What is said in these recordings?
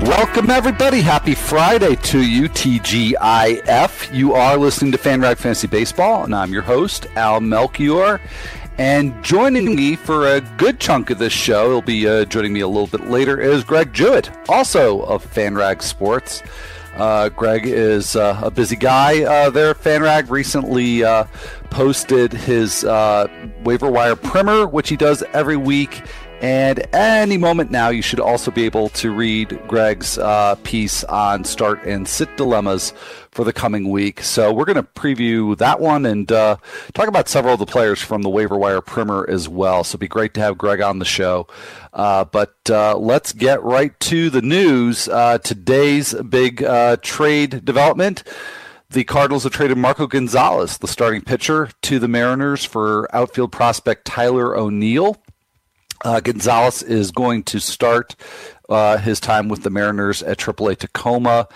Welcome, everybody. Happy Friday to you, TGIF. You are listening to FanRag Fantasy Baseball, and I'm your host, Al Melchior. And joining me for a good chunk of this show, he'll be joining me a little bit later, is Greg Jewett, also of FanRag Sports. Greg is a busy guy there at FanRag. Recently posted his waiver wire primer, which he does every week. And any moment now, you should also be able to read Greg's piece on start and sit dilemmas for the coming week. So we're going to preview that one and talk about several of the players from the waiver wire primer as well. So it'd be great to have Greg on the show. But let's get right to the news. Today's big trade development. The Cardinals have traded Marco Gonzalez, the starting pitcher, to the Mariners for outfield prospect Tyler O'Neill. Gonzalez is going to start his time with the Mariners at AAA Tacoma.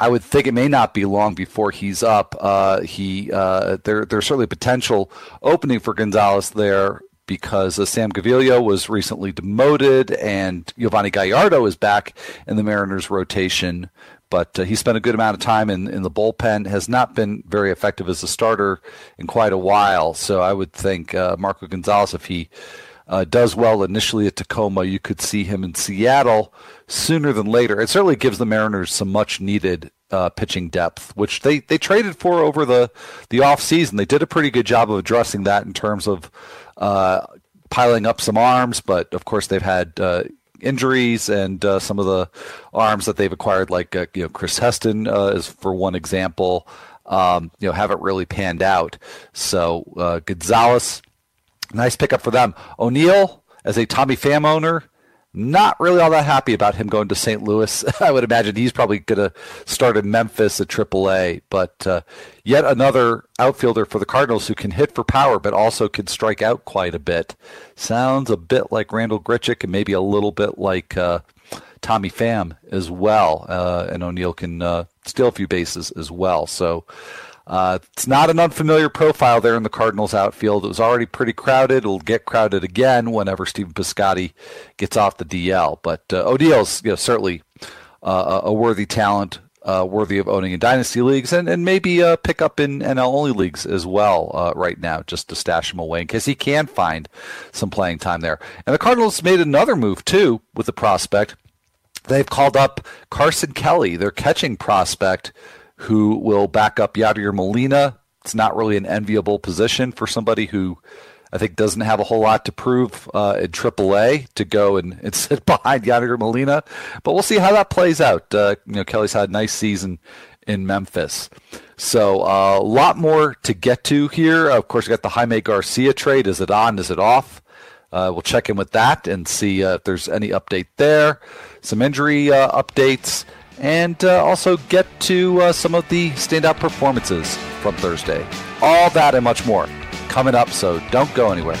I would think it may not be long before he's up. There's certainly a potential opening for Gonzalez there because Sam Gaviglio was recently demoted and Giovanni Gallardo is back in the Mariners rotation. But he spent a good amount of time in the bullpen, has not been very effective as a starter in quite a while. So I would think Marco Gonzalez, if he does well initially at Tacoma, you could see him in Seattle sooner than later. It certainly gives the Mariners some much-needed pitching depth, which they traded for over the offseason. They did a pretty good job of addressing that in terms of piling up some arms, but, of course, they've had injuries and some of the arms that they've acquired, like Chris Heston is for one example, haven't really panned out. So Gonzalez, nice pickup for them. O'Neill, as a Tommy Pham owner, not really all that happy about him going to St. Louis. I would imagine he's probably going to start in Memphis at AAA. But yet another outfielder for the Cardinals who can hit for power but also can strike out quite a bit. Sounds a bit like Randal Grichuk and maybe a little bit like Tommy Pham as well. And O'Neill can steal a few bases as well. So it's not an unfamiliar profile there in the Cardinals outfield. It was already pretty crowded. It'll get crowded again whenever Steven Piscotty gets off the DL. But O'Neill's certainly a worthy talent, worthy of owning in dynasty leagues, and maybe a pickup in NL-only leagues as well right now, just to stash him away in case he can find some playing time there. And the Cardinals made another move, too, with the prospect. They've called up Carson Kelly, their catching prospect, who will back up Yadier Molina. It's not really an enviable position for somebody who I think doesn't have a whole lot to prove in AAA to go and sit behind Yadier Molina. But we'll see how that plays out. Kelly's had a nice season in Memphis. So a lot more to get to here. Of course, we got the Jaime Garcia trade. Is it on? Is it off? We'll check in with that and see if there's any update there. Some injury updates. And also get to some of the standout performances from Thursday. All that and much more coming up, so don't go anywhere.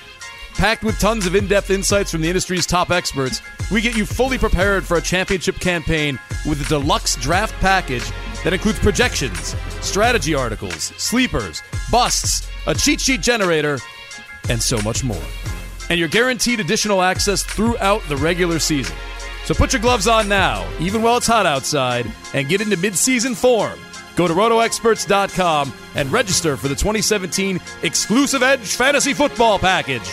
Packed with tons of in-depth insights from the industry's top experts, we get you fully prepared for a championship campaign with a deluxe draft package that includes projections, strategy articles, sleepers, busts, a cheat sheet generator, and so much more. And you're guaranteed additional access throughout the regular season. So put your gloves on now, even while it's hot outside, and get into mid-season form Go to rotoexperts.com and register for the 2017 Exclusive Edge Fantasy Football Package.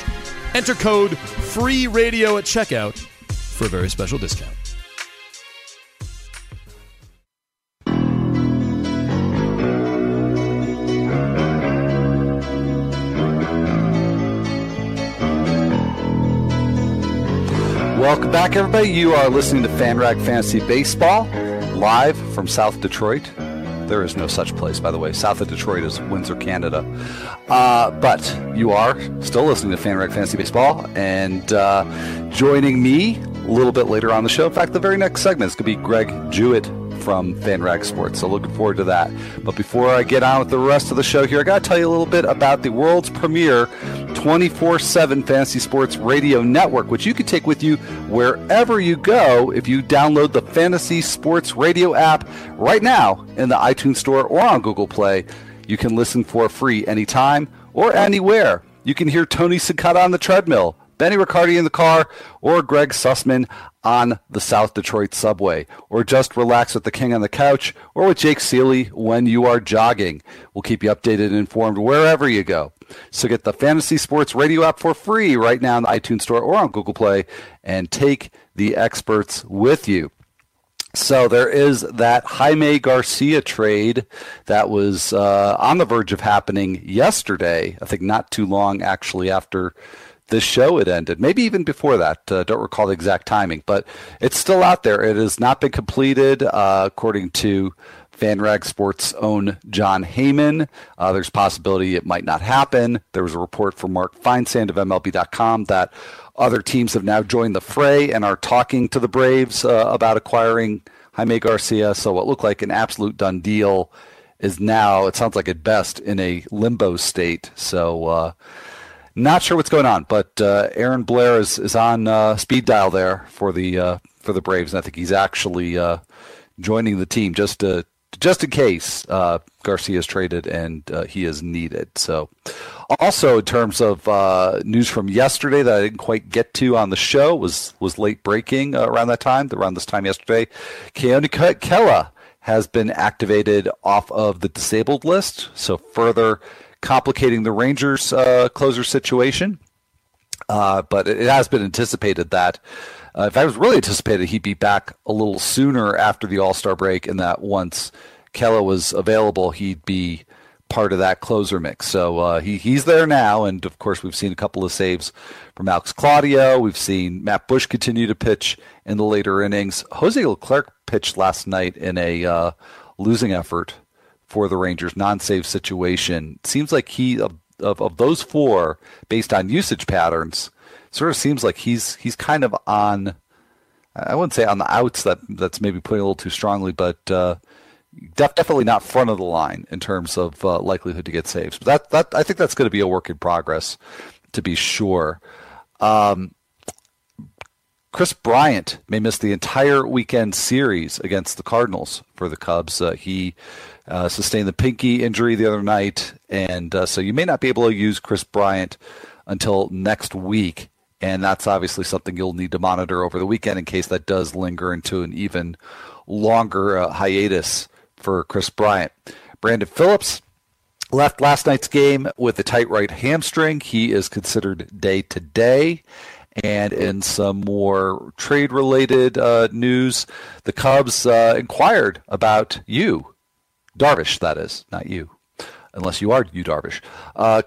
Enter code FREERADIO at checkout for a very special discount. Welcome back, everybody. You are listening to FanRag Fantasy Baseball, live from South Detroit. There is no such place, by the way. South of Detroit is Windsor, Canada. But you are still listening to FanRag Fantasy Baseball, and joining me a little bit later on the show. In fact, the very next segment is going to be Greg Jewett from FanRag Sports, so looking forward to that. But before I get on with the rest of the show here, I got to tell you a little bit about the world's premier 24/7 Fantasy Sports Radio Network, which you can take with you wherever you go if you download the Fantasy Sports Radio app right now in the iTunes Store or on Google Play. You can listen for free anytime or anywhere. You can hear Tony Cicada on the treadmill, Benny Riccardi in the car, or Greg Sussman on the South Detroit subway, or just relax with the king on the couch, or with Jake Seeley when you are jogging. We'll keep you updated and informed wherever you go. So get the Fantasy Sports Radio app for free right now in the iTunes Store or on Google Play, and take the experts with you. So there is that Jaime Garcia trade that was on the verge of happening yesterday, I think not too long actually after the show had ended, maybe even before that. Don't recall the exact timing, but it's still out there. It has not been completed, according to FanRag Sports' own John Heyman. There's a possibility it might not happen. There was a report from Mark Feinsand of MLB.com that other teams have now joined the fray and are talking to the Braves about acquiring Jaime Garcia. So what looked like an absolute done deal is now, it sounds like at best, in a limbo state. So, not sure what's going on, but Aaron Blair is on speed dial there for the Braves, and I think he's actually joining the team just in case Garcia is traded and he is needed. So, also in terms of news from yesterday that I didn't quite get to on the show, was late breaking around this time yesterday. Keone Kela has been activated off of the disabled list, so further complicating the Rangers closer situation, but it has been anticipated that if I was really anticipated, he'd be back a little sooner after the All-Star break, and that once Kela was available, he'd be part of that closer mix. So he's there now, and of course we've seen a couple of saves from Alex Claudio. We've seen Matt Bush continue to pitch in the later innings. Jose Leclerc pitched last night in a losing effort for the Rangers, non-save situation. Seems like he, of those four, based on usage patterns, sort of seems like he's kind of on, I wouldn't say on the outs, that's maybe putting it a little too strongly, but definitely not front of the line in terms of likelihood to get saves. But that I think that's going to be a work in progress, to be sure. Chris Bryant may miss the entire weekend series against the Cardinals for the Cubs. He sustained the pinky injury the other night, and so you may not be able to use Chris Bryant until next week, and that's obviously something you'll need to monitor over the weekend in case that does linger into an even longer hiatus for Chris Bryant. Brandon Phillips left last night's game with a tight right hamstring. He is considered day to day. And in some more trade-related news, the Cubs inquired about Yu Darvish, that is, not you, unless you are Yu Darvish.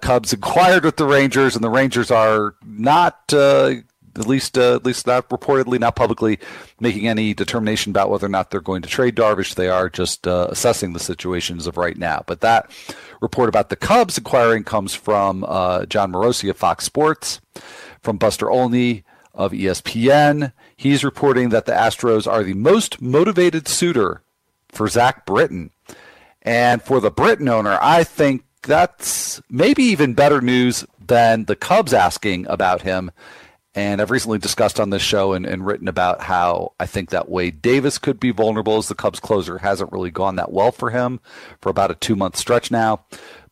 Cubs inquired with the Rangers, and the Rangers are not, at least not reportedly, not publicly, making any determination about whether or not they're going to trade Darvish. They are just assessing the situations of right now. But that report about the Cubs inquiring comes from John Morosi of Fox Sports. From Buster Olney of ESPN, he's reporting that the Astros are the most motivated suitor for Zach Britton. And for the Britton owner, I think that's maybe even better news than the Cubs asking about him. And I've recently discussed on this show and written about how I think that Wade Davis could be vulnerable as the Cubs closer. Hasn't really gone that well for him for about a 2-month stretch now.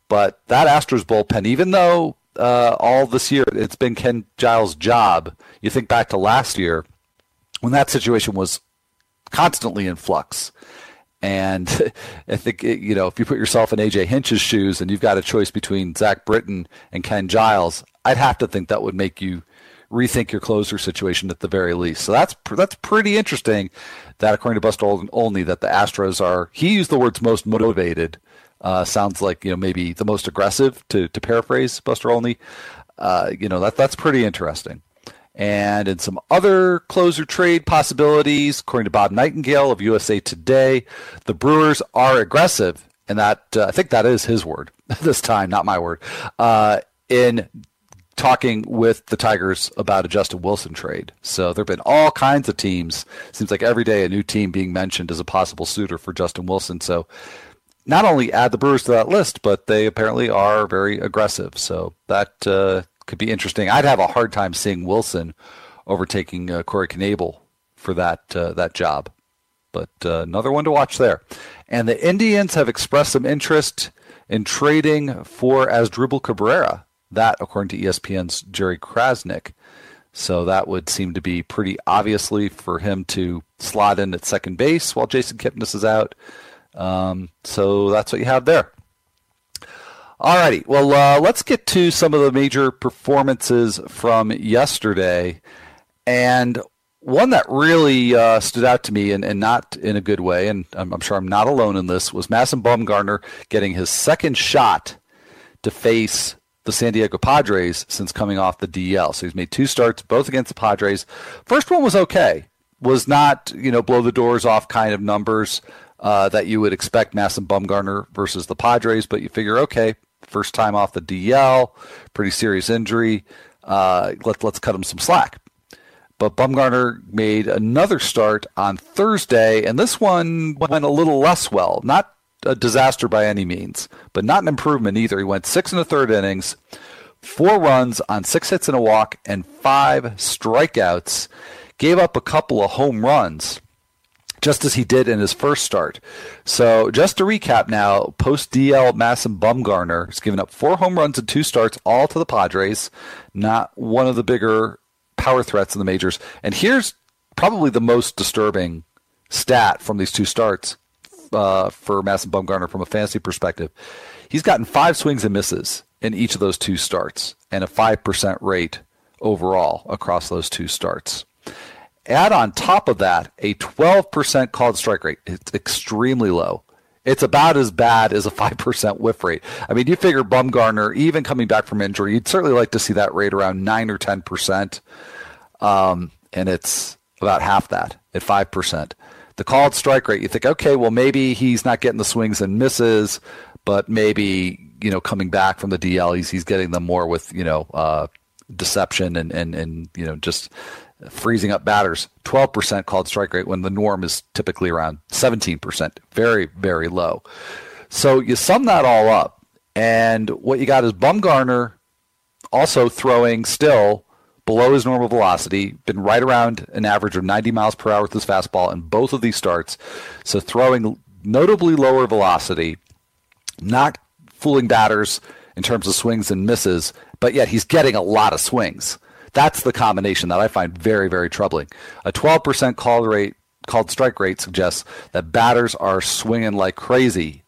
But that Astros bullpen, even though all this year it's been Ken Giles' job, you think back to last year when that situation was constantly in flux And I think, you know, if you put yourself in A.J. Hinch's shoes and you've got a choice between Zach Britton and Ken Giles, I'd have to think that would make you rethink your closer situation at the very least. So that's pretty interesting that, according to Buster Olney, that the Astros are, he used the words most motivated. Sounds like, you know, maybe the most aggressive, to paraphrase Buster Olney. You know, that's pretty interesting. And in some other closer trade possibilities, according to Bob Nightingale of USA Today, the Brewers are aggressive, and that I think that is his word this time, not my word, in talking with the Tigers about a Justin Wilson trade. So there have been all kinds of teams. Seems like every day a new team being mentioned as a possible suitor for Justin Wilson. So not only add the Brewers to that list, but they apparently are very aggressive. So that could be interesting. I'd have a hard time seeing Wilson overtaking Corey Knebel for that job, but another one to watch there. And the Indians have expressed some interest in trading for Asdrubal Cabrera. That, according to ESPN's Jerry Krasnick. So that would seem to be pretty obviously for him to slot in at second base while Jason Kipnis is out. So that's what you have there. Alrighty, well, let's get to some of the major performances from yesterday, and one that really stood out to me, and not in a good way, and I'm sure I'm not alone in this, was Madison Bumgarner getting his second shot to face the San Diego Padres since coming off the DL. So he's made two starts, both against the Padres. First one was okay, was not, you know, blow the doors off kind of numbers that you would expect Madison Bumgarner versus the Padres, but you figure, okay, first time off the DL, pretty serious injury. Let's cut him some slack. But Bumgarner made another start on Thursday, and this one went a little less well. Not a disaster by any means, but not an improvement either. He went 6 1/3 innings, 4 runs on 6 hits and a walk, and 5 strikeouts. Gave up a couple of home runs, just as he did in his first start. So just to recap now, post-DL Madison Bumgarner has given up 4 home runs and 2 starts, all to the Padres, not one of the bigger power threats in the majors. And here's probably the most disturbing stat from these two starts for Madison Bumgarner from a fantasy perspective. He's gotten 5 swings and misses in each of those two starts and a 5% rate overall across those two starts. Add on top of that a 12% called strike rate. It's extremely low. It's about as bad as a 5% whiff rate. I mean, you figure Bumgarner, even coming back from injury, you'd certainly like to see that rate around 9 or 10%. And it's about half that at 5%. The called strike rate, you think, okay, well, maybe he's not getting the swings and misses, but maybe, you know, coming back from the DL, he's getting them more with, you know, deception and you know, just freezing up batters. 12% called strike rate when the norm is typically around 17%. Very, very low. So you sum that all up, and what you got is Bumgarner also throwing still below his normal velocity, been right around an average of 90 miles per hour with his fastball in both of these starts. So throwing notably lower velocity, not fooling batters in terms of swings and misses, but yet he's getting a lot of swings. That's the combination that I find very, very troubling. A 12% called strike rate suggests that batters are swinging like crazy,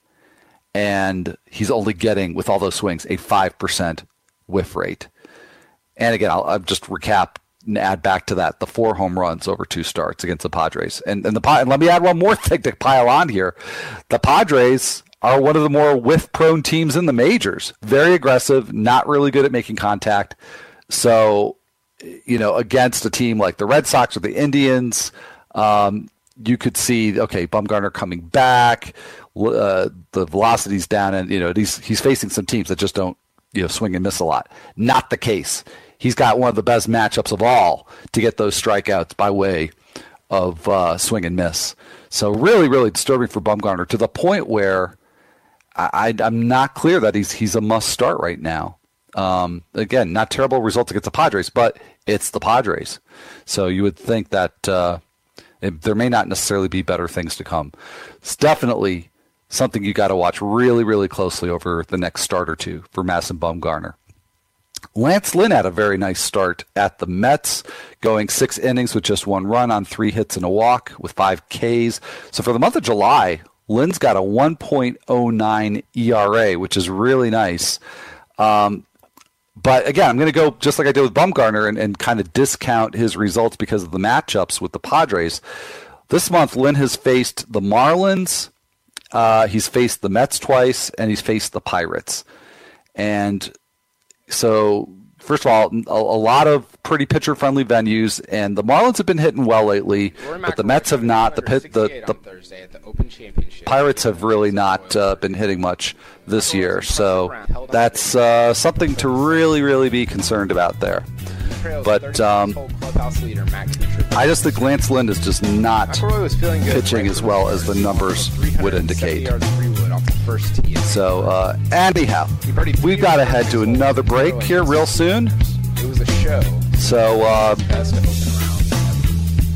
and he's only getting, with all those swings, a 5% whiff rate. And again, I'll just recap and add back to that the 4 home runs over 2 starts against the Padres. And let me add one more thing to pile on here. The Padres are one of the more whiff-prone teams in the majors. Very aggressive, not really good at making contact. So, you know, against a team like the Red Sox or the Indians, you could see, okay, Bumgarner coming back, the velocity's down, and, you know, he's facing some teams that just don't, you know, swing and miss a lot. Not the case. He's got one of the best matchups of all to get those strikeouts by way of swing and miss. So really, really disturbing for Bumgarner, to the point where I'm not clear that he's a must-start right now. Again, not terrible results against the Padres, but it's the Padres. So you would think that there may not necessarily be better things to come. It's definitely something you got to watch really, really closely over the next start or two for Madison Bumgarner. Lance Lynn had a very nice start at the Mets, going 6 innings with just 1 run on 3 hits and a walk with 5 Ks. So for the month of July, Lynn's got a 1.09 ERA, which is really nice. But again, I'm going to go just like I did with Bumgarner and kind of discount his results because of the matchups with the Padres. This month, Lynn has faced the Marlins, he's faced the Mets twice, and he's faced the Pirates. And so, first of all, a lot of pretty pitcher-friendly venues, and the Marlins have been hitting well lately, but the Mets have not. The Pirates have really not been hitting much this year, so that's something to really, really be concerned about there. But I just think Lance Lynn is just not pitching as well as the numbers would indicate. So anyhow, we've got to head to another break here real soon. It was a show. So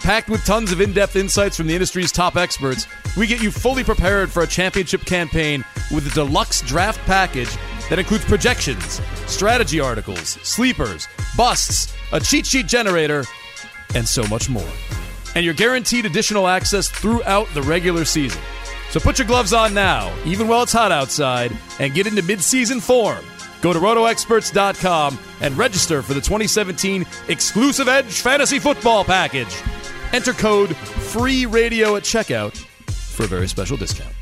Packed with tons of in-depth insights from the industry's top experts, we get you fully prepared for a championship campaign with a deluxe draft package that includes projections, strategy articles, sleepers, busts, a cheat sheet generator, and so much more. And you're guaranteed additional access throughout the regular season. So put your gloves on now, even while it's hot outside, and get into mid-season form. Go to rotoexperts.com and register for the 2017 exclusive Edge Fantasy Football Package. Enter code FREERADIO at checkout for a very special discount.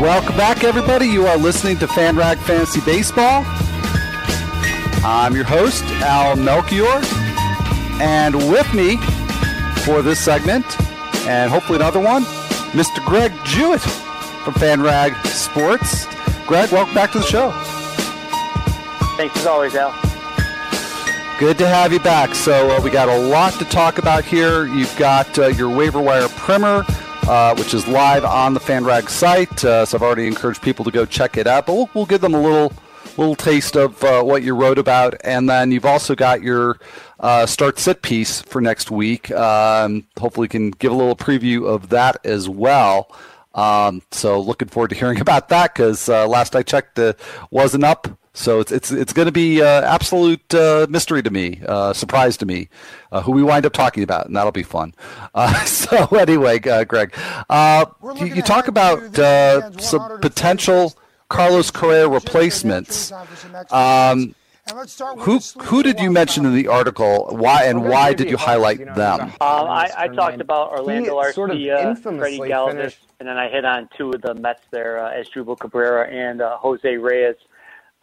Welcome back, everybody. You are listening to FanRag Fantasy Baseball. I'm your host, Al Melchior. And with me for this segment, and hopefully another one, Mr. Greg Jewett from FanRag Sports. Greg, welcome back to the show. Thanks as always, Al. Good to have you back. So we got a lot to talk about here. You've got your waiver wire primer, which is live on the FanRag site. So I've already encouraged people to go check it out. But we'll give them a little taste of what you wrote about. And then you've also got your start-sit piece for next week. Hopefully you can give a little preview of that as well. So looking forward to hearing about that, because last I checked, it wasn't up. So it's going to be absolute mystery to me, surprise to me, who we wind up talking about, and that'll be fun. So anyway, Greg, you talk about some potential Carlos Correa replacements. Who did you mention in the article? Why did you highlight them? I talked about Orlando Arcia, Freddie Galvis, and then I hit on two of the Mets there, Asdrubal Cabrera and Jose Reyes.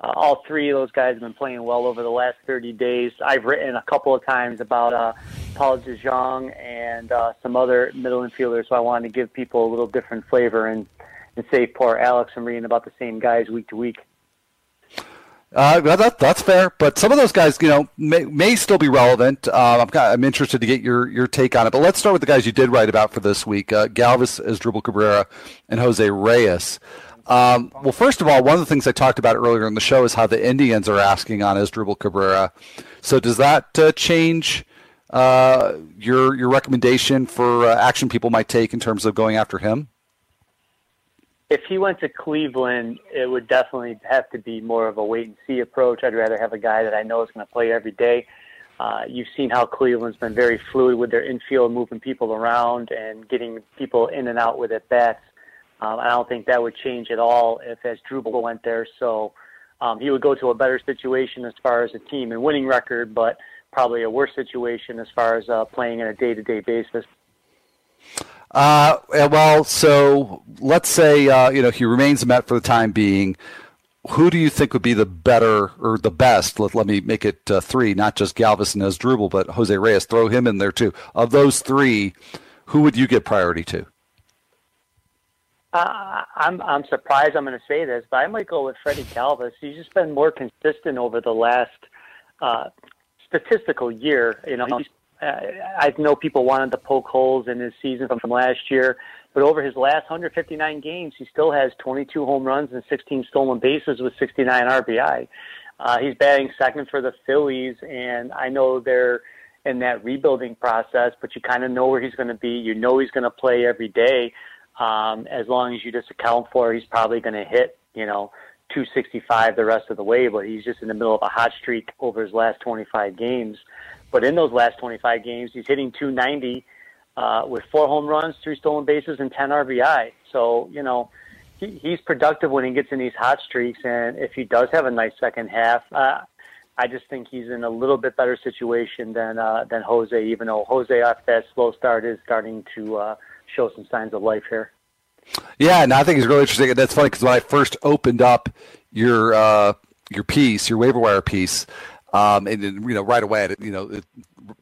All three of those guys have been playing well over the last 30 days. I've written a couple of times about Paul DeJong and some other middle infielders, so I wanted to give people a little different flavor and save poor Alex from reading about the same guys week to week. That's fair, but some of those guys, may still be relevant. I'm interested to get your take on it. But let's start with the guys you did write about for this week: Galvis, Asdrubal Cabrera, and Jose Reyes. Well, first of all, one of the things I talked about earlier in the show is how the Indians are asking on Asdrubal Cabrera. So does that change your recommendation for action people might take in terms of going after him? If he went to Cleveland, it would definitely have to be more of a wait-and-see approach. I'd rather have a guy that I know is going to play every day. You've seen how Cleveland's been very fluid with their infield, moving people around and getting people in and out with at-bats. I don't think that would change at all if Asdrubal went there. So he would go to a better situation as far as a team and winning record, but probably a worse situation as far as playing on a day-to-day basis. Well, so let's say, he remains a Met for the time being. Who do you think would be the better or the best? Let me make it three, not just Galvis and Asdrubal, but Jose Reyes. Throw him in there too. Of those three, who would you give priority to? I'm surprised I'm going to say this, but I might go with Freddie Galvis. He's just been more consistent over the last statistical year. I know people wanted to poke holes in his season from last year. But over his last 159 games, he still has 22 home runs and 16 stolen bases with 69 RBI. He's batting second for the Phillies, and I know they're in that rebuilding process, but you kind of know where he's going to be. You know he's going to play every day. As long as you just account for it, he's probably going to hit, you know, 265 the rest of the way, but he's just in the middle of a hot streak over his last 25 games. But in those last 25 games, he's hitting 290 with 4 home runs, 3 stolen bases, and 10 RBI. So, you know, he's productive when he gets in these hot streaks, and if he does have a nice second half, I just think he's in a little bit better situation than Jose, even though Jose, after that slow start, is starting to show some signs of life here. Yeah, and I think it's really interesting. That's funny because when I first opened up your piece, your waiver wire piece, and then, you know, right away,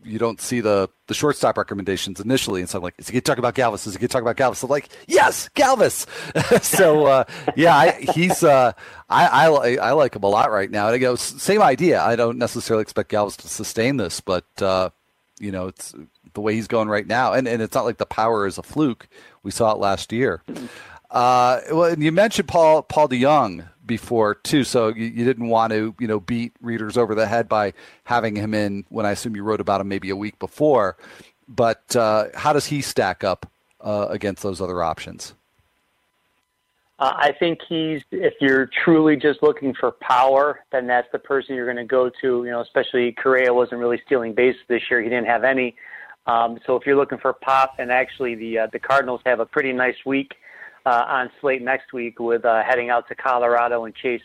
you don't see the shortstop recommendations initially, and so I'm like, is he going to talk about Galvis? So I'm like, yes, Galvis. So yeah, I like him a lot right now. And I go, same idea. I don't necessarily expect Galvis to sustain this, but you know, it's the way he's going right now, and it's not like the power is a fluke. We saw it last year. Well, and you mentioned Paul DeJong before too, so you didn't want to, you know, beat readers over the head by having him in when I assume you wrote about him maybe a week before. But how does he stack up against those other options? I think if you're truly just looking for power, then that's the person you're going to go to. You know, especially Correa wasn't really stealing bases this year; he didn't have any. So if you're looking for pop, and actually the Cardinals have a pretty nice week on slate next week with heading out to Colorado and Chase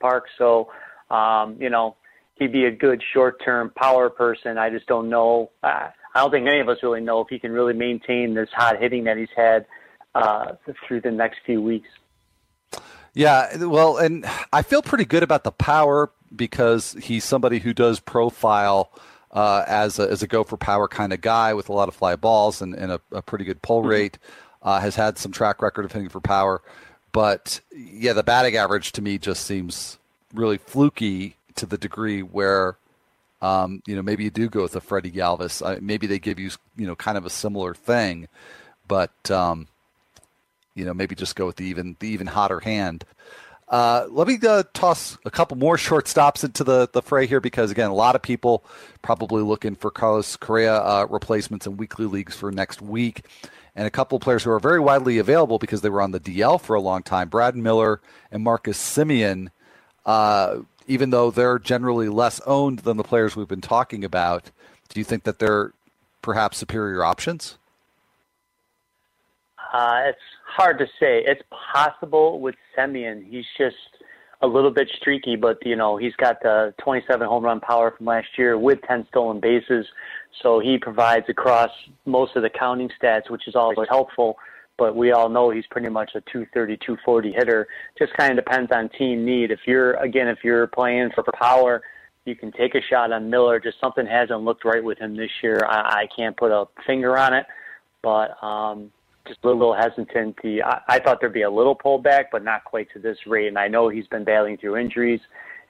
Park. So, you know, he'd be a good short-term power person. I just don't know. I don't think any of us really know if he can really maintain this hot hitting that he's had through the next few weeks. Yeah, well, and I feel pretty good about the power because he's somebody who does profile as a go for power kind of guy with a lot of fly balls and a pretty good pull rate, has had some track record of hitting for power. But yeah, the batting average to me just seems really fluky to the degree where, you know, maybe you do go with a Freddie Galvis. Maybe they give you, you know, kind of a similar thing, but, you know, maybe just go with the even hotter hand. Let me toss a couple more shortstops into the fray here because, again, a lot of people probably looking for Carlos Correa replacements in weekly leagues for next week. And a couple of players who are very widely available because they were on the DL for a long time, Brad Miller and Marcus Semien, even though they're generally less owned than the players we've been talking about, do you think that they're perhaps superior options? It's hard to say. It's possible with Semien. He's just a little bit streaky, but, you know, he's got the 27 home run power from last year with 10 stolen bases. So he provides across most of the counting stats, which is always helpful. But we all know he's pretty much a 230, 240 hitter. Just kind of depends on team need. If you're playing for power, you can take a shot on Miller. Just something hasn't looked right with him this year. I can't put a finger on it, but just a little hesitant. I thought there'd be a little pullback, but not quite to this rate. And I know he's been battling through injuries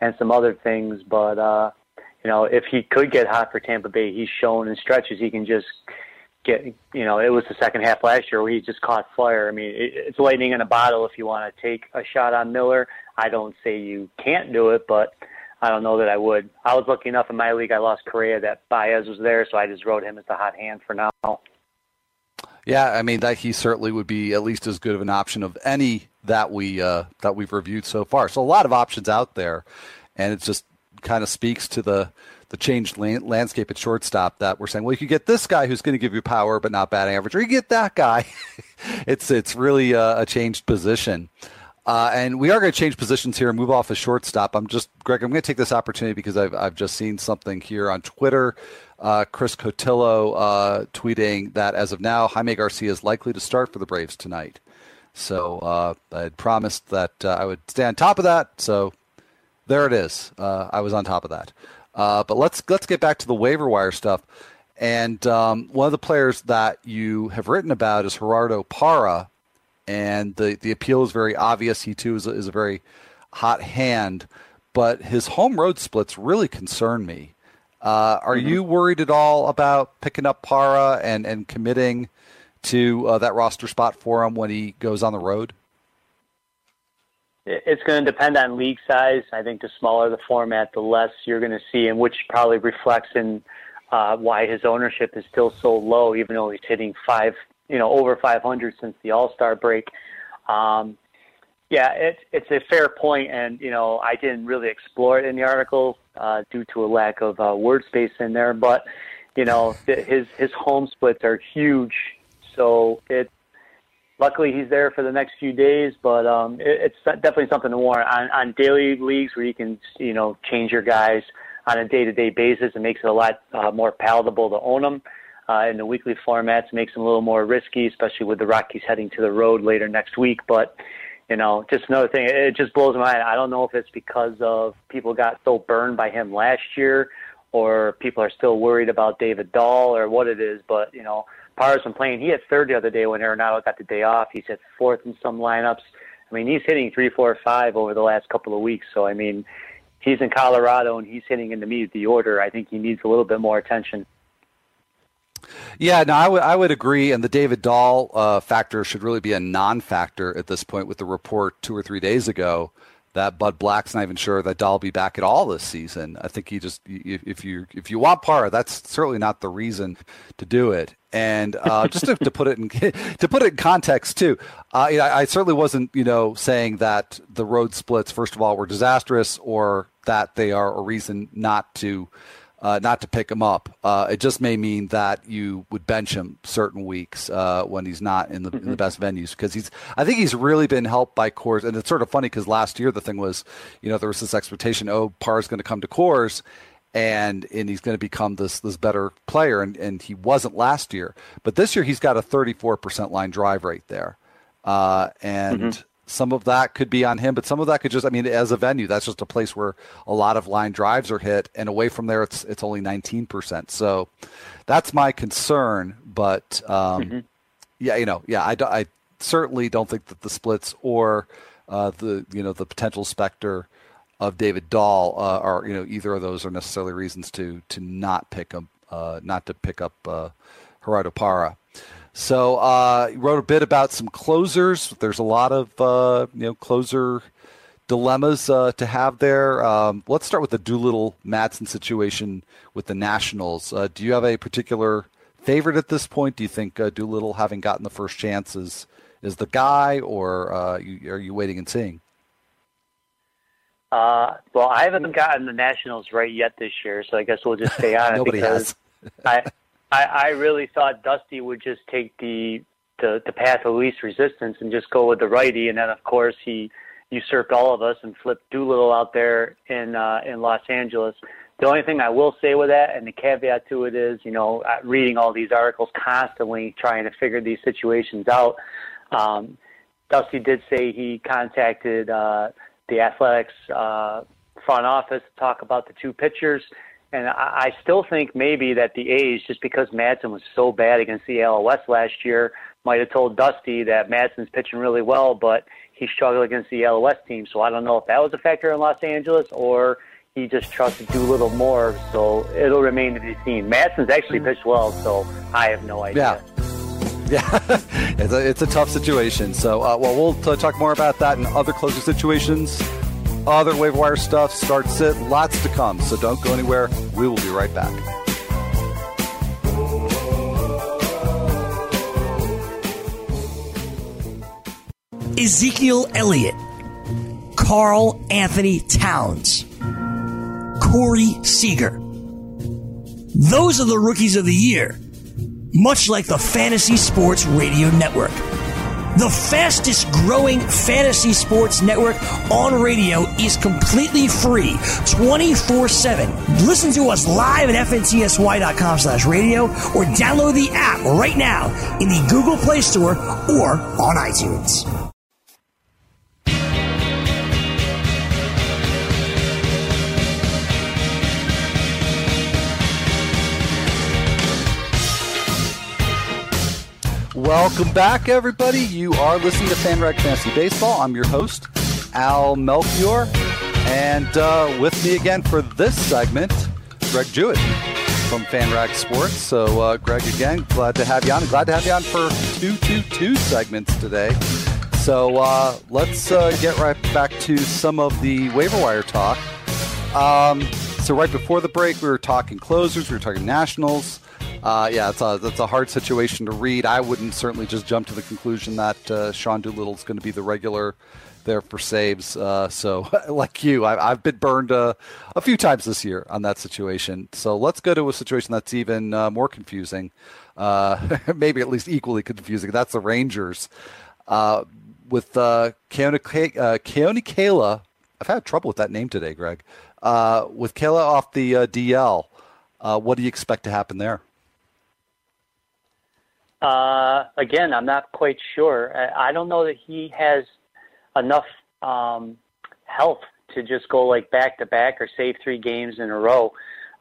and some other things, but you know, if he could get hot for Tampa Bay, he's shown in stretches he can just get. You know, it was the second half last year where he just caught fire. I mean, it's lightning in a bottle. If you want to take a shot on Miller, I don't say you can't do it, but I don't know that I would. I was lucky enough in my league. I lost Correa that Baez was there, so I just wrote him as the hot hand for now. Yeah, I mean, that he certainly would be at least as good of an option of any that we've reviewed so far. So a lot of options out there, and it just kind of speaks to the changed landscape at shortstop that we're saying, well, you could get this guy who's going to give you power but not batting average, or you get that guy. It's really a changed position. And we are going to change positions here and move off a shortstop. Greg, I'm going to take this opportunity because I've just seen something here on Twitter. Chris Cotillo tweeting that as of now, Jaime Garcia is likely to start for the Braves tonight. So I had promised that I would stay on top of that. So there it is. I was on top of that. But let's get back to the waiver wire stuff. And one of the players that you have written about is Gerardo Parra. And the appeal is very obvious. He, too, is a very hot hand. But his home-road splits really concern me. Are you worried at all about picking up Parra and committing to that roster spot for him when he goes on the road? It's going to depend on league size. I think the smaller the format, the less you're going to see, and which probably reflects in why his ownership is still so low, even though he's hitting over 500 since the All-Star break. Yeah, it's a fair point, and I didn't really explore it in the article due to a lack of word space in there. But his home splits are huge, so it. Luckily, he's there for the next few days, but it's definitely something to warrant on daily leagues where you can, change your guys on a day-to-day basis. It makes it a lot more palatable to own them. In the weekly formats, makes them a little more risky, especially with the Rockies heading to the road later next week. But just another thing, it just blows my mind. I don't know if it's because of people got so burned by him last year, or people are still worried about David Dahl, or what it is, but Parra's been playing. He hit third the other day when Arenado got the day off. He's hit fourth in some lineups. I mean, he's hitting 3, 4, 5 over the last couple of weeks. So, I mean, he's in Colorado and he's hitting in the meat of the order. I think he needs a little bit more attention. Yeah, no, I would agree. And the David Dahl factor should really be a non-factor at this point with the report 2 or 3 days ago that Bud Black's not even sure that Dahl will be back at all this season. I think he just, if you want Parra, that's certainly not the reason to do it. And just to put it in context too, I certainly wasn't saying that the road splits first of all were disastrous or that they are a reason not to pick him up. It just may mean that you would bench him certain weeks when he's not in the best venues, because I think he's really been helped by Coors. And it's sort of funny because last year the thing was, there was this expectation, Parra's going to come to Coors and he's going to become this better player, and he wasn't last year. But this year he's got a 34% line drive rate there, and. Mm-hmm. Some of that could be on him, but some of that could just, as a venue, that's just a place where a lot of line drives are hit, and away from there, it's only 19%. So that's my concern, but I certainly don't think that the splits or the potential specter of David Dahl are, either of those are necessarily reasons to not to pick up Gerardo Parra. So you wrote a bit about some closers. There's a lot of closer dilemmas to have there. Let's start with the Doolittle-Madsen situation with the Nationals. Do you have a particular favorite at this point? Do you think Doolittle, having gotten the first chance, is the guy, or are you waiting and seeing? Well, I haven't gotten the Nationals right yet this year, so I guess we'll just stay on it. Nobody has. I really thought Dusty would just take the path of least resistance and just go with the righty, and then of course he usurped all of us and flipped Doolittle out there in Los Angeles. The only thing I will say with that, and the caveat to it is, reading all these articles constantly trying to figure these situations out. Dusty did say he contacted the Athletics front office to talk about the two pitchers. And I still think maybe that the A's, just because Madsen was so bad against the AL West last year, might have told Dusty that Madsen's pitching really well, but he struggled against the AL West team. So I don't know if that was a factor in Los Angeles or he just trusted Doolittle more. So it'll remain to be seen. Madsen's actually pitched well, so I have no idea. Yeah. It's a tough situation. So, we'll talk more about that and other closer situations. Other waiver wire stuff, starts it, lots to come. So don't go anywhere. We will be right back. Ezekiel Elliott, Carl Anthony Towns, Corey Seager. Those are the rookies of the year, much like the Fantasy Sports Radio Network. The fastest growing fantasy sports network on radio is completely free, 24/7. Listen to us live at fntsy.com/radio or download the app right now in the Google Play Store or on iTunes. Welcome back, everybody. You are listening to FanRag Fantasy Baseball. I'm your host, Al Melchior. And with me again for this segment, Greg Jewett from FanRag Sports. So, Greg, again, glad to have you on. I'm glad to have you on for two segments today. So let's get right back to some of the waiver wire talk. So right before the break, we were talking closers, we were talking nationals. Yeah, it's a hard situation to read. I wouldn't certainly just jump to the conclusion that Sean Doolittle's going to be the regular there for saves. So like you, I've been burned a few times this year on that situation. So let's go to a situation that's even more confusing, maybe at least equally confusing. That's the Rangers. With Keone Kala, I've had trouble with that name today, Greg. With Kala off the DL, what do you expect to happen there? Again, I'm not quite sure. I don't know that he has enough health to just go like back-to-back or save three games in a row.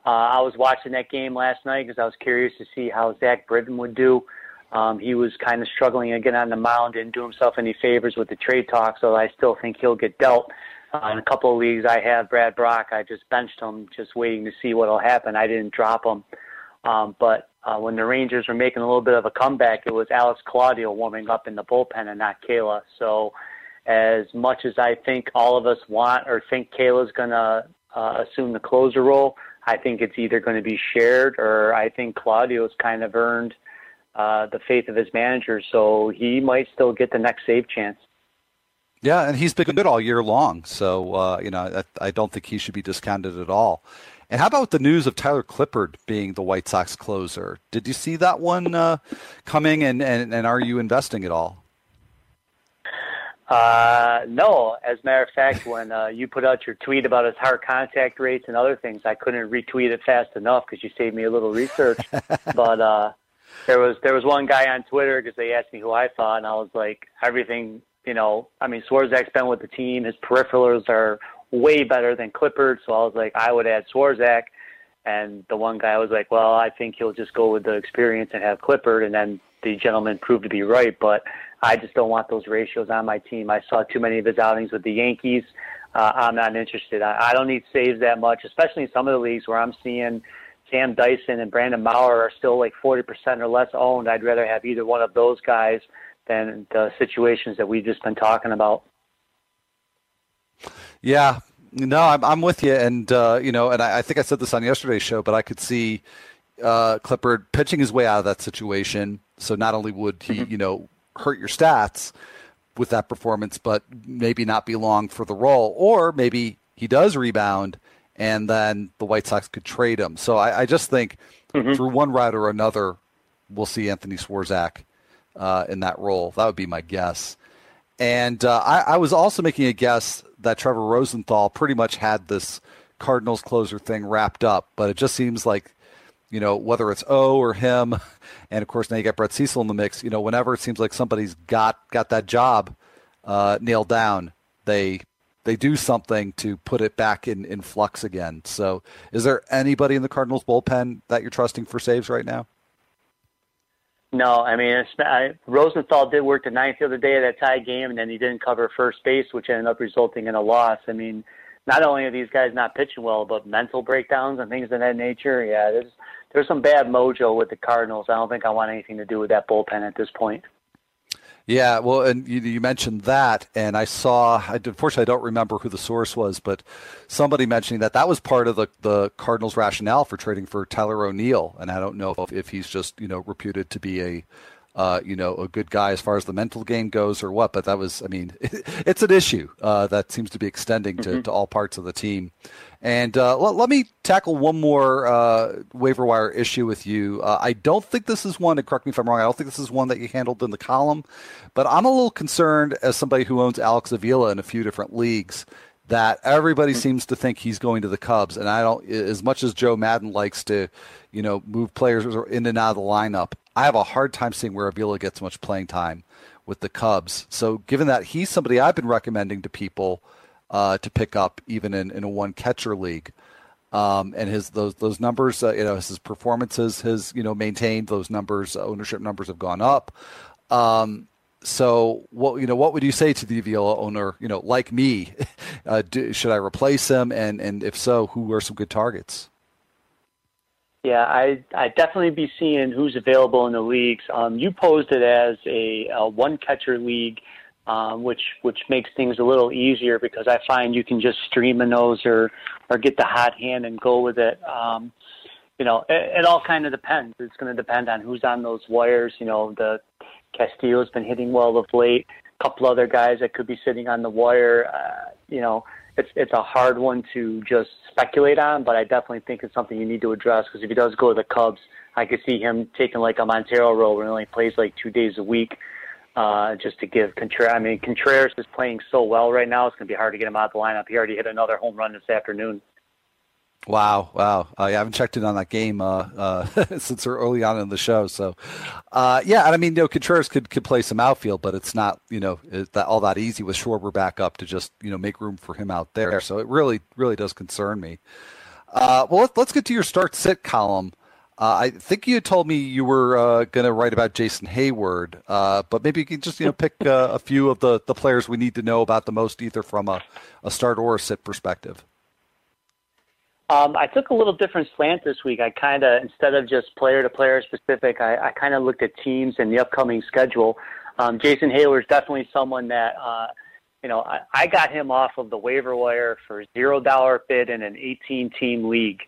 I was watching that game last night because I was curious to see how Zach Britton would do. He was kind of struggling again on the mound, didn't do himself any favors with the trade talk, so I still think he'll get dealt. In a couple of leagues, I have Brad Brock. I just benched him, just waiting to see what will happen. I didn't drop him. But when the Rangers were making a little bit of a comeback, it was Alex Claudio warming up in the bullpen and not Kala. So as much as I think all of us want or think Kala's going to assume the closer role, I think it's either going to be shared or I think Claudio's kind of earned the faith of his manager, so he might still get the next save chance. Yeah, and he's been good all year long, so I don't think he should be discounted at all. And how about the news of Tyler Clippard being the White Sox closer? Did you see that one coming, and are you investing at all? No. As a matter of fact, when you put out your tweet about his hard contact rates and other things, I couldn't retweet it fast enough because you saved me a little research. But There was one guy on Twitter because they asked me who I thought, and I was like, everything, Swarzak's been with the team. His peripherals are way better than Clippard, so I was like, I would add Swarzak. And the one guy was like, well, I think he'll just go with the experience and have Clippard, and then the gentleman proved to be right. But I just don't want those ratios on my team. I saw too many of his outings with the Yankees. I'm not interested. I don't need saves that much, especially in some of the leagues where I'm seeing – Sam Dyson and Brandon Maurer are still like 40% or less owned. I'd rather have either one of those guys than the situations that we've just been talking about. Yeah, no, I'm with you. And, and I think I said this on yesterday's show, but I could see Clippard pitching his way out of that situation. So not only would he, hurt your stats with that performance, but maybe not be long for the role, or maybe he does rebound and then the White Sox could trade him. So I just think through one route or another, we'll see Anthony Swarzak in that role. That would be my guess. And I was also making a guess that Trevor Rosenthal pretty much had this Cardinals closer thing wrapped up, but it just seems like, whether it's O or him, and of course now you got Brett Cecil in the mix, whenever it seems like somebody's got that job nailed down, they do something to put it back in flux again. So is there anybody in the Cardinals bullpen that you're trusting for saves right now? No, I mean, Rosenthal did work the ninth the other day of that tie game, and then he didn't cover first base, which ended up resulting in a loss. I mean, not only are these guys not pitching well, but mental breakdowns and things of that nature. Yeah, there's some bad mojo with the Cardinals. I don't think I want anything to do with that bullpen at this point. Yeah, well, and you mentioned that, and unfortunately, I don't remember who the source was, but somebody mentioning that was part of the Cardinals' rationale for trading for Tyler O'Neill, and I don't know if he's just, reputed to be a good guy as far as the mental game goes or what, but that was, I mean, it's an issue that seems to be extending to all parts of the team. And let me tackle one more waiver wire issue with you. I don't think this is one, and correct me if I'm wrong, I don't think this is one that you handled in the column, but I'm a little concerned as somebody who owns Alex Avila in a few different leagues that everybody seems to think he's going to the Cubs. And I don't, as much as Joe Madden likes to, move players in and out of the lineup, I have a hard time seeing where Avila gets much playing time with the Cubs. So given that he's somebody I've been recommending to people to pick up even in a one catcher league, and his those numbers, his performances has maintained those numbers, ownership numbers have gone up. So what would you say to the Avila owner, like me, should I replace him? And if so, who are some good targets? Yeah, I'd definitely be seeing who's available in the leagues. You posed it as a one-catcher league, which makes things a little easier because I find you can just stream a nose or get the hot hand and go with it. You know, it all kind of depends. It's going to depend on who's on those wires. You know, the Castillo's been hitting well of late. A couple other guys that could be sitting on the wire, you know, it's a hard one to just speculate on, but I definitely think it's something you need to address because if he does go to the Cubs, I could see him taking like a Montero role where he only plays like 2 days a week just to give Contreras. I mean, Contreras is playing so well right now, it's going to be hard to get him out of the lineup. He already hit another home run this afternoon. Wow. I haven't checked in on that game since early on in the show. So, yeah, and I mean, you know, Contreras could play some outfield, but it's not, you know, all that easy with Schwarber back up to just, you know, make room for him out there. So it really, really does concern me. Well, let's get to your start-sit column. I think you told me you were going to write about Jason Hayward, but maybe you can just, you know, pick a few of the players we need to know about the most, either from a start or a sit perspective. I took a little different slant this week. I kind of, instead of just player-to-player specific, I kind of looked at teams and the upcoming schedule. Jason Hayward is definitely someone that, you know, I got him off of the waiver wire for $0 bid in an 18-team league.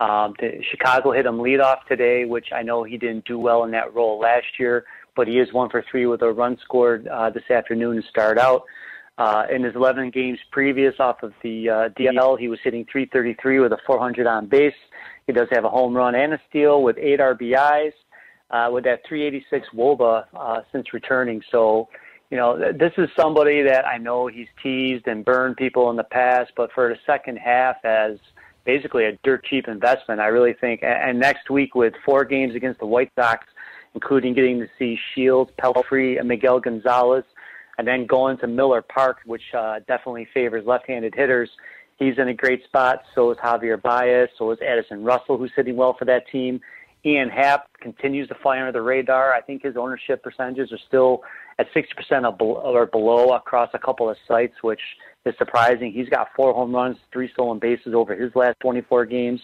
Chicago hit him leadoff today, which I know he didn't do well in that role last year, but he is 1-for-3 with a run scored this afternoon to start out. In his 11 games previous off of the DL, he was hitting .333 with a .400 on base. He does have a home run and a steal with 8 RBIs with that .386 WOBA since returning. So, you know, this is somebody that I know he's teased and burned people in the past, but for the second half as basically a dirt cheap investment, I really think. And next week with 4 games against the White Sox, including getting to see Shields, Pelfrey, and Miguel Gonzalez, and then going to Miller Park, which definitely favors left-handed hitters. He's in a great spot. So is Javier Baez. So is Addison Russell, who's hitting well for that team. Ian Happ continues to fly under the radar. I think his ownership percentages are still at 60% or below across a couple of sites, which is surprising. He's got 4 home runs, 3 stolen bases over his last 24 games.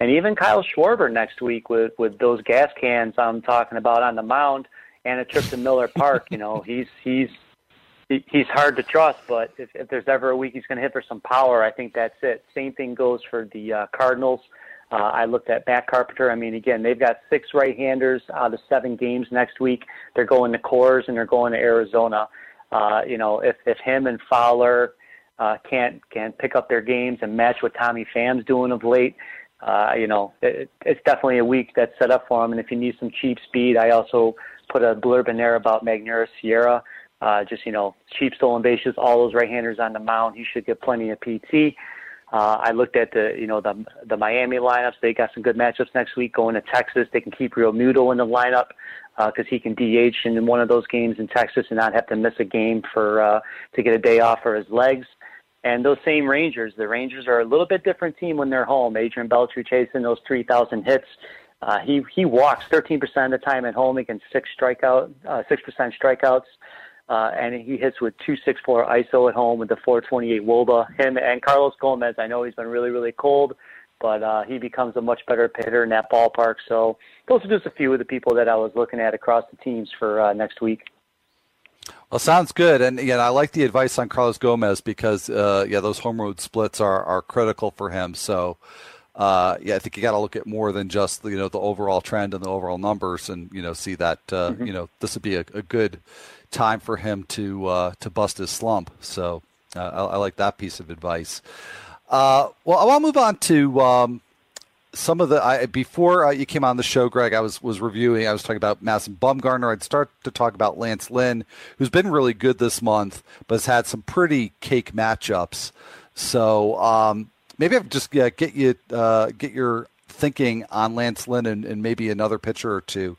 And even Kyle Schwarber next week with those gas cans I'm talking about on the mound and a trip to Miller Park. You know, he's hard to trust, but if there's ever a week he's going to hit for some power, I think that's it. Same thing goes for the Cardinals. I looked at Matt Carpenter. I mean, again, they've got 6 right-handers out of 7 games next week. They're going to Coors and they're going to Arizona. You know, if him and Fowler can't pick up their games and match what Tommy Pham's doing of late, you know, it's definitely a week that's set up for him. And if you need some cheap speed, I also put a blurb in there about Magnera Sierra. Just, you know, cheap stolen bases, all those right-handers on the mound. He should get plenty of PT. I looked at the Miami lineups. They got some good matchups next week going to Texas. They can keep Realmuto in the lineup because he can DH in one of those games in Texas and not have to miss a game to get a day off for his legs. And those same Rangers, the Rangers are a little bit different team when they're home. Adrian Beltre chasing those 3,000 hits. He walks 13% of the time at home against 6% strikeouts. And he hits with 2.64 ISO at home with the 4.28 WOBA. Him and Carlos Gomez, I know he's been really, really cold, but he becomes a much better hitter in that ballpark. So those are just a few of the people that I was looking at across the teams for next week. Well, sounds good. And again, I like the advice on Carlos Gomez because, yeah, those home road splits are critical for him. So, yeah, I think you got to look at more than just, you know, the overall trend and the overall numbers and, you know, see that, you know, this would be a good time for him to bust his slump. So I like that piece of advice. Well, I'll move on to some of the before you came on the show, Greg, I was reviewing. I was talking about Madison Bumgarner. I'd start to talk about Lance Lynn, who's been really good this month, but has had some pretty cake matchups. So maybe I'll just get your thinking on Lance Lynn and maybe another pitcher or two.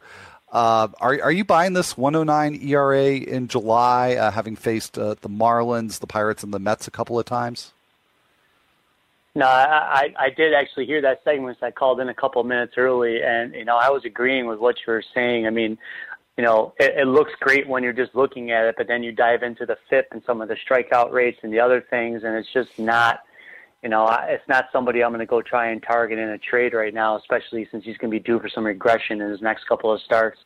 Are you buying this 1.09 ERA in July, having faced the Marlins, the Pirates, and the Mets a couple of times? No, I did actually hear that segment. So I called in a couple of minutes early, and you know I was agreeing with what you were saying. I mean, you know, it looks great when you're just looking at it, but then you dive into the FIP and some of the strikeout rates and the other things, and it's just not. You know, it's not somebody I'm going to go try and target in a trade right now, especially since he's going to be due for some regression in his next couple of starts.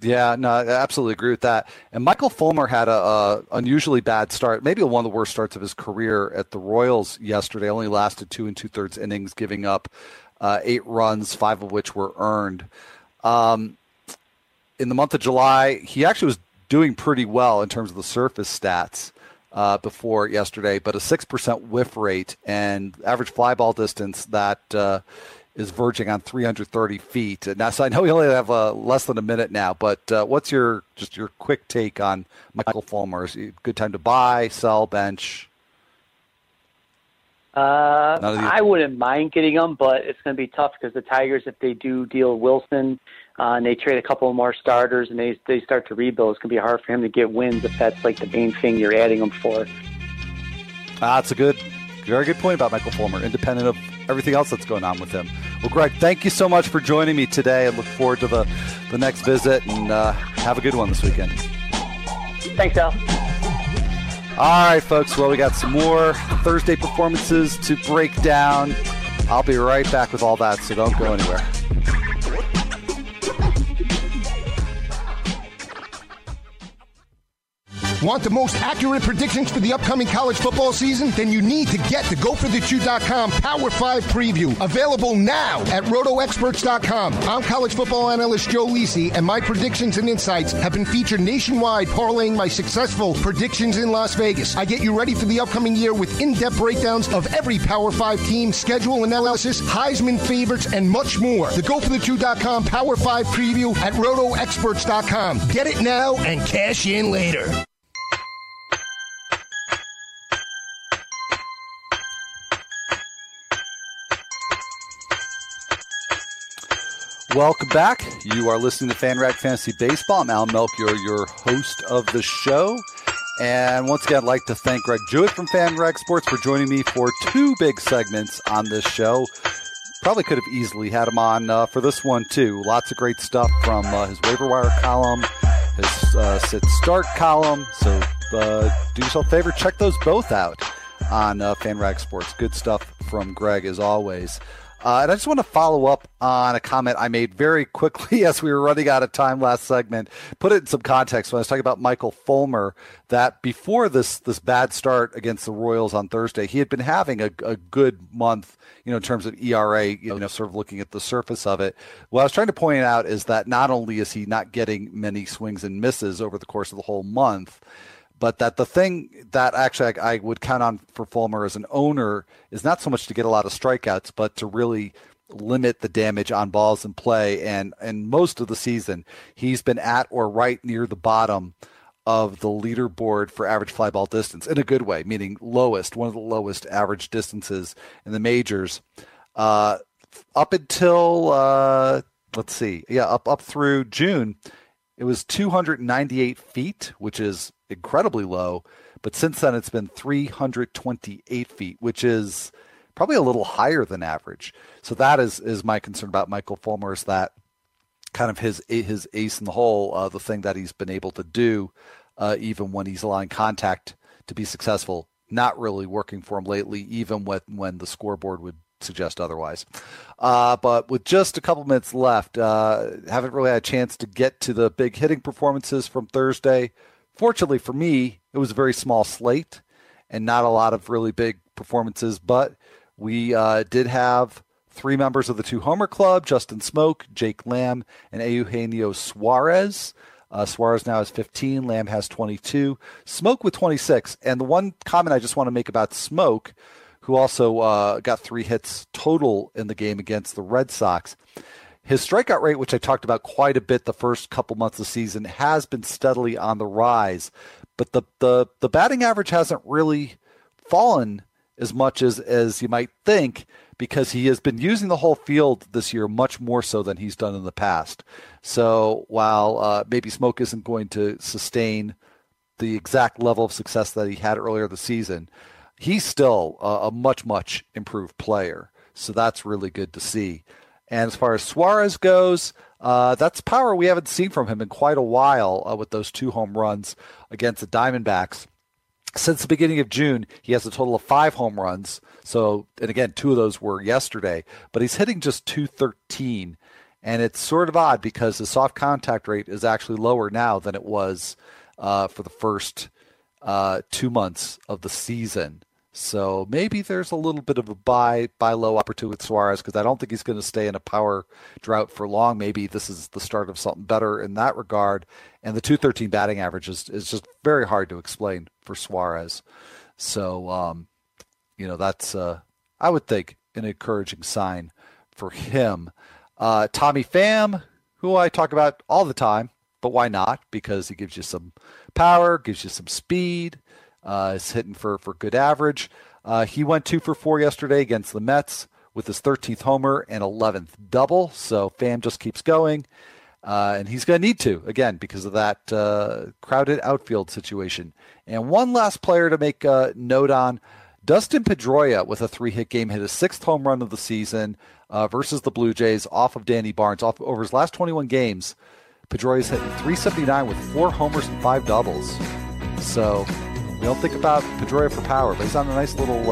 Yeah, no, I absolutely agree with that. And Michael Fulmer had an unusually bad start, maybe one of the worst starts of his career at the Royals yesterday. Only lasted 2 2/3 innings, giving up 8 runs, 5 of which were earned. In the month of July, he actually was doing pretty well in terms of the surface stats before yesterday, but a 6% whiff rate and average fly ball distance that is verging on 330 feet. And now, so I know we only have less than a minute now, but what's your quick take on Michael Fulmer? Is it a good time to buy, sell, bench? I wouldn't mind getting him, but it's going to be tough because the Tigers, if they do deal Wilson and they trade a couple more starters and they start to rebuild, it's going to be hard for him to get wins if that's like the main thing you're adding him for. That's a good, very good point about Michael Fulmer, independent of everything else that's going on with him. Well, Greg, thank you so much for joining me today. I look forward to the next visit, and have a good one this weekend. Thanks, Al. All right, folks. Well, we got some more Thursday performances to break down. I'll be right back with all that, so don't go anywhere. Want the most accurate predictions for the upcoming college football season? Then you need to get the GoForTheChew.com Power 5 preview. Available now at RotoExperts.com. I'm college football analyst Joe Lisi, and my predictions and insights have been featured nationwide, parlaying my successful predictions in Las Vegas. I get you ready for the upcoming year with in-depth breakdowns of every Power 5 team, schedule analysis, Heisman favorites, and much more. The GoForTheChew.com Power 5 preview at RotoExperts.com. Get it now and cash in later. Welcome back. You are listening to FanRag Fantasy Baseball. I'm Al Melchior, your host of the show. And once again, I'd like to thank Greg Jewett from FanRag Sports for joining me for 2 big segments on this show. Probably could have easily had him on for this one, too. Lots of great stuff from his waiver wire column, his sit start column. So do yourself a favor, check those both out on FanRag Sports. Good stuff from Greg, as always. And I just want to follow up on a comment I made very quickly as we were running out of time last segment. Put it in some context when I was talking about Michael Fulmer, that before this bad start against the Royals on Thursday, he had been having a good month, you know, in terms of ERA, you know, sort of looking at the surface of it. What I was trying to point out is that not only is he not getting many swings and misses over the course of the whole month, but that the thing that actually I would count on for Fulmer as an owner is not so much to get a lot of strikeouts, but to really limit the damage on balls in play. And most of the season, he's been at or right near the bottom of the leaderboard for average fly ball distance in a good way, meaning lowest, one of the lowest average distances in the majors. Up until, let's see, yeah, up through June, it was 298 feet, which is incredibly low, but since then it's been 328 feet, which is probably a little higher than average. So that is my concern about Michael Fulmer, is that kind of his ace in the hole, the thing that he's been able to do, even when he's allowing contact to be successful, not really working for him lately, even when the scoreboard would suggest otherwise. But with just a couple minutes left, haven't really had a chance to get to the big hitting performances from Thursday. Fortunately for me, it was a very small slate and not a lot of really big performances, but we did have 3 members of the 2 Homer Club, Justin Smoak, Jake Lamb, and Eugenio Suarez. Suarez now has 15, Lamb has 22, Smoak with 26. And the one comment I just want to make about Smoak, who also got 3 hits total in the game against the Red Sox, his strikeout rate, which I talked about quite a bit the first couple months of the season, has been steadily on the rise, but the batting average hasn't really fallen as much as you might think, because he has been using the whole field this year much more so than he's done in the past. So while maybe Smoak isn't going to sustain the exact level of success that he had earlier this season, he's still a much, much improved player. So that's really good to see. And as far as Suarez goes, that's power we haven't seen from him in quite a while, with those 2 home runs against the Diamondbacks. Since the beginning of June, he has a total of 5 home runs. So, and again, 2 of those were yesterday, but he's hitting just .213. And it's sort of odd because the soft contact rate is actually lower now than it was for the first 2 months of the season. So maybe there's a little bit of a buy low opportunity with Suarez, because I don't think he's going to stay in a power drought for long. Maybe this is the start of something better in that regard. And the .213 batting average is just very hard to explain for Suarez. So, you know, that's, I would think, an encouraging sign for him. Tommy Pham, who I talk about all the time, but why not? Because he gives you some power, gives you some speed. Is hitting for good average. He went 2 for 4 yesterday against the Mets with his 13th homer and 11th double. So Pham just keeps going. And he's going to need to, again, because of that crowded outfield situation. And one last player to make a note on, Dustin Pedroia with a 3-hit game, hit his 6th home run of the season versus the Blue Jays off of Danny Barnes. Over his last 21 games, Pedroia's hitting .379 with 4 homers and 5 doubles. So... we don't think about Pedroia for power, but he's on a nice little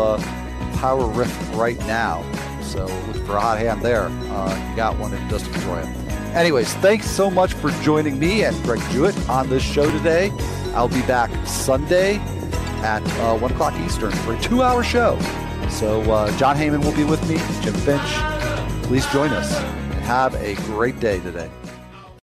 power rift right now. So look for a hot hand there. You got one in Dustin Pedroia. Anyways, thanks so much for joining me and Greg Jewett on this show today. I'll be back Sunday at 1 o'clock Eastern for a 2-hour show. So John Heyman will be with me, Jim Finch. Please join us and have a great day today.